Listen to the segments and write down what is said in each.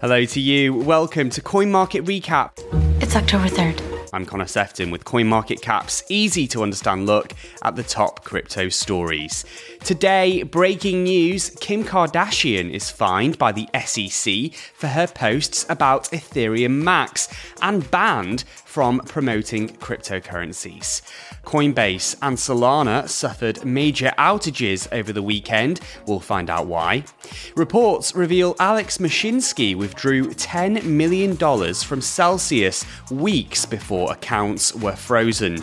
Hello to you. Welcome to Coin Market Recap. It's October 3rd. I'm Connor Sefton with CoinMarketCap's easy-to-understand look at the top crypto stories. Today, breaking news, Kim Kardashian is fined by the SEC for her posts about Ethereum Max and banned from promoting cryptocurrencies. Coinbase and Solana suffered major outages over the weekend. We'll find out why. Reports reveal Alex Mashinsky withdrew $10 million from Celsius weeks before accounts were frozen.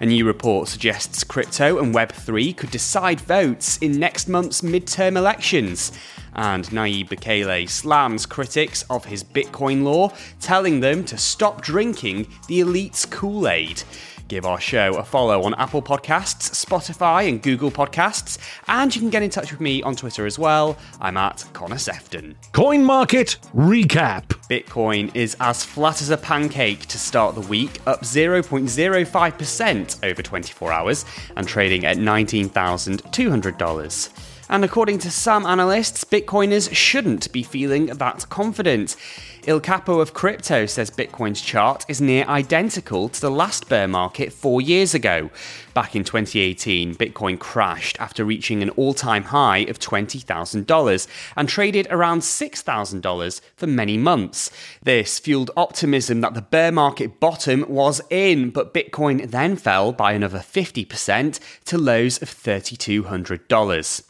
A new report suggests crypto and Web3 could decide votes in next month's midterm elections. And Nayib Bukele slams critics of his Bitcoin law, telling them to stop drinking the elite's Kool-Aid. Give our show a follow on Apple Podcasts, Spotify and Google Podcasts. And you can get in touch with me on Twitter as well. I'm at Connor Sefton. Coin Market Recap. Bitcoin is as flat as a pancake to start the week, up 0.05% over 24 hours and trading at $19,200. And according to some analysts, Bitcoiners shouldn't be feeling that confident. Il Capo of Crypto says Bitcoin's chart is near identical to the last bear market 4 years ago. Back in 2018, Bitcoin crashed after reaching an all-time high of $20,000 and traded around $6,000 for many months. This fueled optimism that the bear market bottom was in, but Bitcoin then fell by another 50% to lows of $3,200.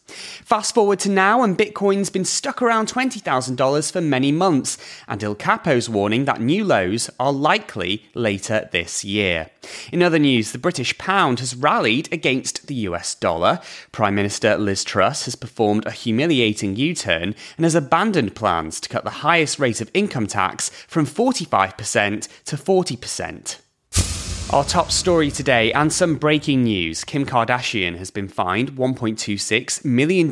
Fast forward to now, and Bitcoin's been stuck around $20,000 for many months, and Il Capo's warning that new lows are likely later this year. In other news, the British pound has rallied against the US dollar. Prime Minister Liz Truss has performed a humiliating U-turn and has abandoned plans to cut the highest rate of income tax from 45% to 40%. Our top story today and some breaking news. Kim Kardashian has been fined $1.26 million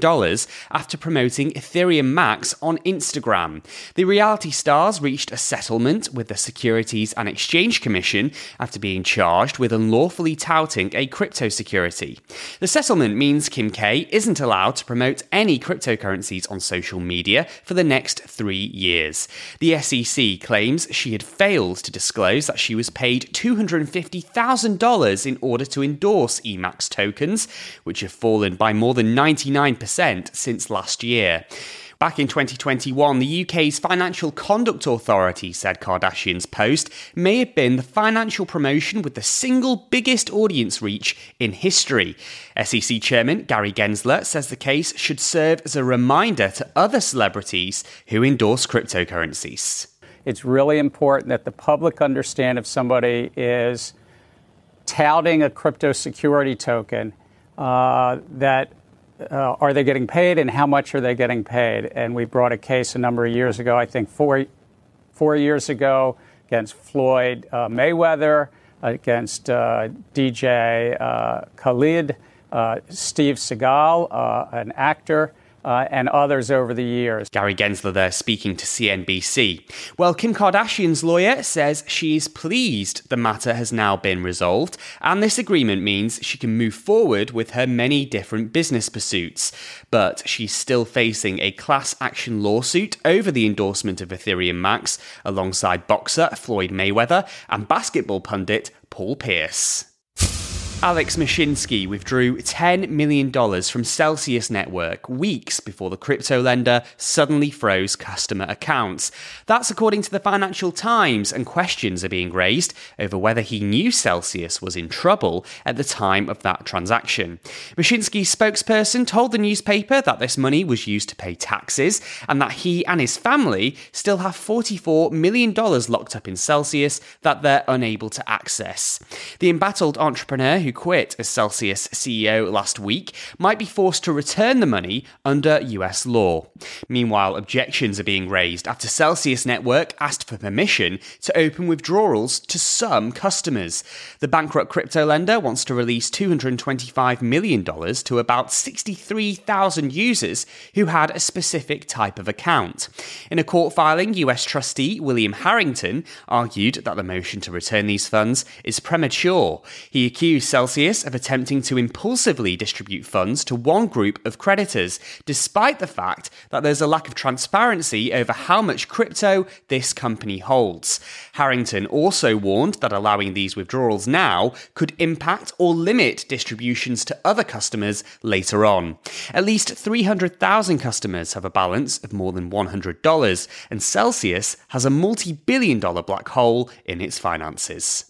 after promoting Ethereum Max on Instagram. The reality stars reached a settlement with the Securities and Exchange Commission after being charged with unlawfully touting a crypto security. The settlement means Kim K isn't allowed to promote any cryptocurrencies on social media for the next 3 years. The SEC claims she had failed to disclose that she was paid $250,000 in order to endorse EMAX tokens, which have fallen by more than 99% since last year. Back in 2021, the UK's Financial Conduct Authority said Kardashian's post may have been the financial promotion with the single biggest audience reach in history. SEC Chairman Gary Gensler says the case should serve as a reminder to other celebrities who endorse cryptocurrencies. It's really important that the public understand if somebody is touting a crypto security token, are they getting paid and how much are they getting paid? And we brought a case a number of years ago, I think four years ago, against Floyd Mayweather, against DJ Khalid, Steve Seagal, an actor, and others over the years. Gary Gensler there speaking to CNBC. Well, Kim Kardashian's lawyer says she is pleased the matter has now been resolved, and this agreement means she can move forward with her many different business pursuits. But she's still facing a class action lawsuit over the endorsement of Ethereum Max alongside boxer Floyd Mayweather and basketball pundit Paul Pierce. Alex Mashinsky withdrew $10 million from Celsius Network weeks before the crypto lender suddenly froze customer accounts. That's according to the Financial Times, and questions are being raised over whether he knew Celsius was in trouble at the time of that transaction. Mashinsky's spokesperson told the newspaper that this money was used to pay taxes and that he and his family still have $44 million locked up in Celsius that they're unable to access. The embattled entrepreneur who quit as Celsius CEO last week might be forced to return the money under US law. Meanwhile, objections are being raised after Celsius Network asked for permission to open withdrawals to some customers. The bankrupt crypto lender wants to release $225 million to about 63,000 users who had a specific type of account. In a court filing, US trustee William Harrington argued that the motion to return these funds is premature. He accused Celsius Celsius of attempting to impulsively distribute funds to one group of creditors, despite the fact that there's a lack of transparency over how much crypto this company holds. Harrington also warned that allowing these withdrawals now could impact or limit distributions to other customers later on. At least 300,000 customers have a balance of more than $100, and Celsius has a multi-billion-dollar black hole in its finances.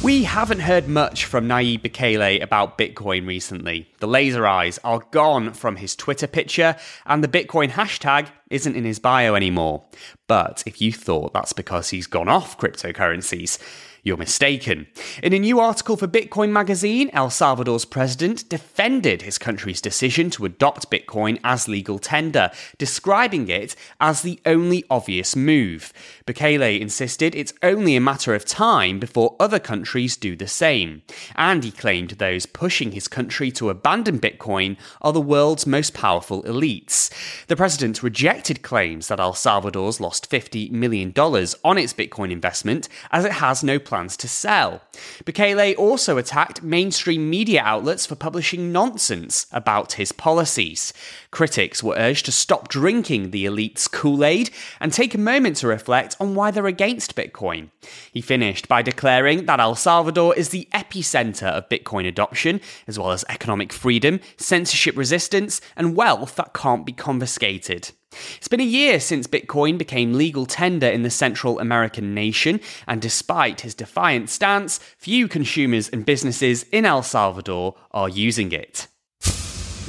We haven't heard much from Nayib Bukele about Bitcoin recently. The laser eyes are gone from his Twitter picture, and the Bitcoin hashtag isn't in his bio anymore. But if you thought that's because he's gone off cryptocurrencies, you're mistaken. In a new article for Bitcoin Magazine, El Salvador's president defended his country's decision to adopt Bitcoin as legal tender, describing it as the only obvious move. Bukele insisted it's only a matter of time before other countries do the same. And he claimed those pushing his country to abandon Bitcoin are the world's most powerful elites. The president rejected claims that El Salvador's lost $50 million on its Bitcoin investment, as it has no plans to sell. Bukele also attacked mainstream media outlets for publishing nonsense about his policies. Critics were urged to stop drinking the elite's Kool-Aid and take a moment to reflect on why they're against Bitcoin. He finished by declaring that El Salvador is the epicenter of Bitcoin adoption, as well as economic freedom, censorship resistance, and wealth that can't be confiscated. It's been a year since Bitcoin became legal tender in the Central American nation, and despite his defiant stance, few consumers and businesses in El Salvador are using it.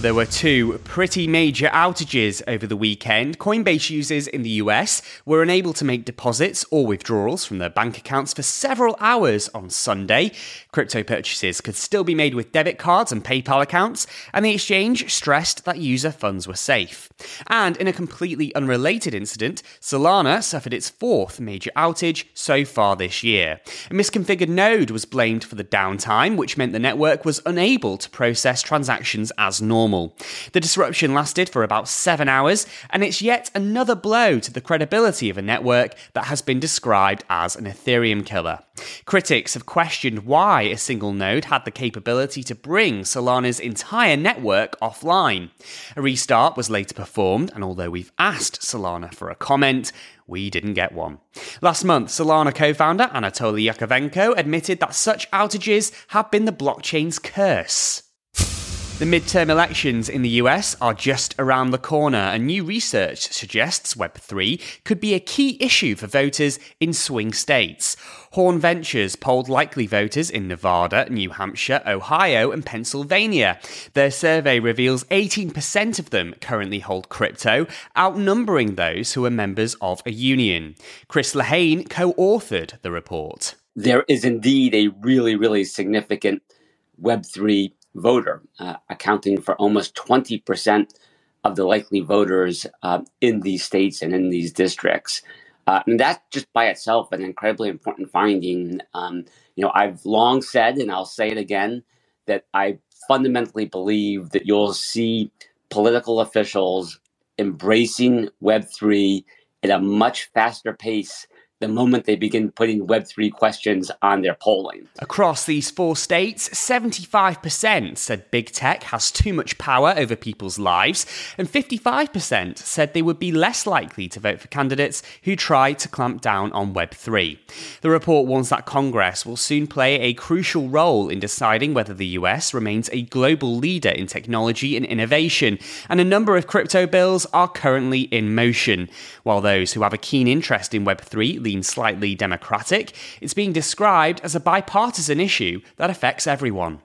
There were two pretty major outages over the weekend. Coinbase users in the US were unable to make deposits or withdrawals from their bank accounts for several hours on Sunday. Crypto purchases could still be made with debit cards and PayPal accounts, and the exchange stressed that user funds were safe. And in a completely unrelated incident, Solana suffered its fourth major outage so far this year. A misconfigured node was blamed for the downtime, which meant the network was unable to process transactions as normal. The disruption lasted for about 7 hours, and it's yet another blow to the credibility of a network that has been described as an Ethereum killer. Critics have questioned why a single node had the capability to bring Solana's entire network offline. A restart was later performed, and although we've asked Solana for a comment, we didn't get one. Last month, Solana co-founder Anatoly Yakovenko admitted that such outages have been the blockchain's curse. The midterm elections in the US are just around the corner, and new research suggests Web3 could be a key issue for voters in swing states. Horn Ventures polled likely voters in Nevada, New Hampshire, Ohio, and Pennsylvania. Their survey reveals 18% of them currently hold crypto, outnumbering those who are members of a union. Chris Lehane co-authored the report. There is indeed a really, really significant Web3 voter, accounting for almost 20% of the likely voters in these states and in these districts. And that's just by itself an incredibly important finding. I've long said, and I'll say it again, that I fundamentally believe that you'll see political officials embracing Web3 at a much faster pace the moment they begin putting Web3 questions on their polling. Across these four states, 75% said big tech has too much power over people's lives, and 55% said they would be less likely to vote for candidates who try to clamp down on Web3. The report warns that Congress will soon play a crucial role in deciding whether the US remains a global leader in technology and innovation, and a number of crypto bills are currently in motion. While those who have a keen interest in Web3 slightly Democratic, it's being described as a bipartisan issue that affects everyone.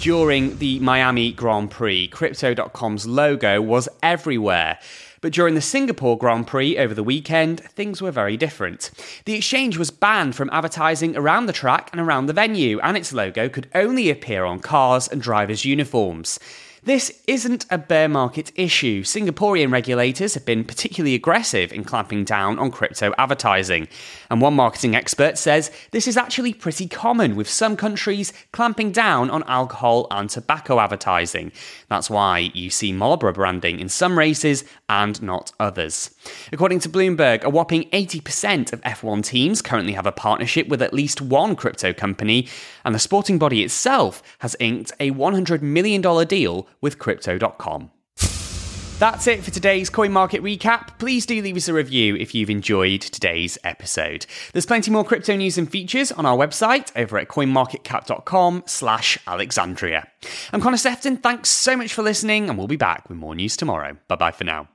During the Miami Grand Prix, Crypto.com's logo was everywhere. But during the Singapore Grand Prix over the weekend, things were very different. The exchange was banned from advertising around the track and around the venue, and its logo could only appear on cars and drivers' uniforms. This isn't a bear market issue. Singaporean regulators have been particularly aggressive in clamping down on crypto advertising. And one marketing expert says this is actually pretty common, with some countries clamping down on alcohol and tobacco advertising. That's why you see Marlboro branding in some races and not others. According to Bloomberg, a whopping 80% of F1 teams currently have a partnership with at least one crypto company, and the sporting body itself has inked a $100 million deal with Crypto.com. That's it for today's Coin Market Recap. Please do leave us a review if you've enjoyed today's episode. There's plenty more crypto news and features on our website over at CoinMarketCap.com/Alexandria. I'm Connor Sefton. Thanks so much for listening, and we'll be back with more news tomorrow. Bye-bye for now.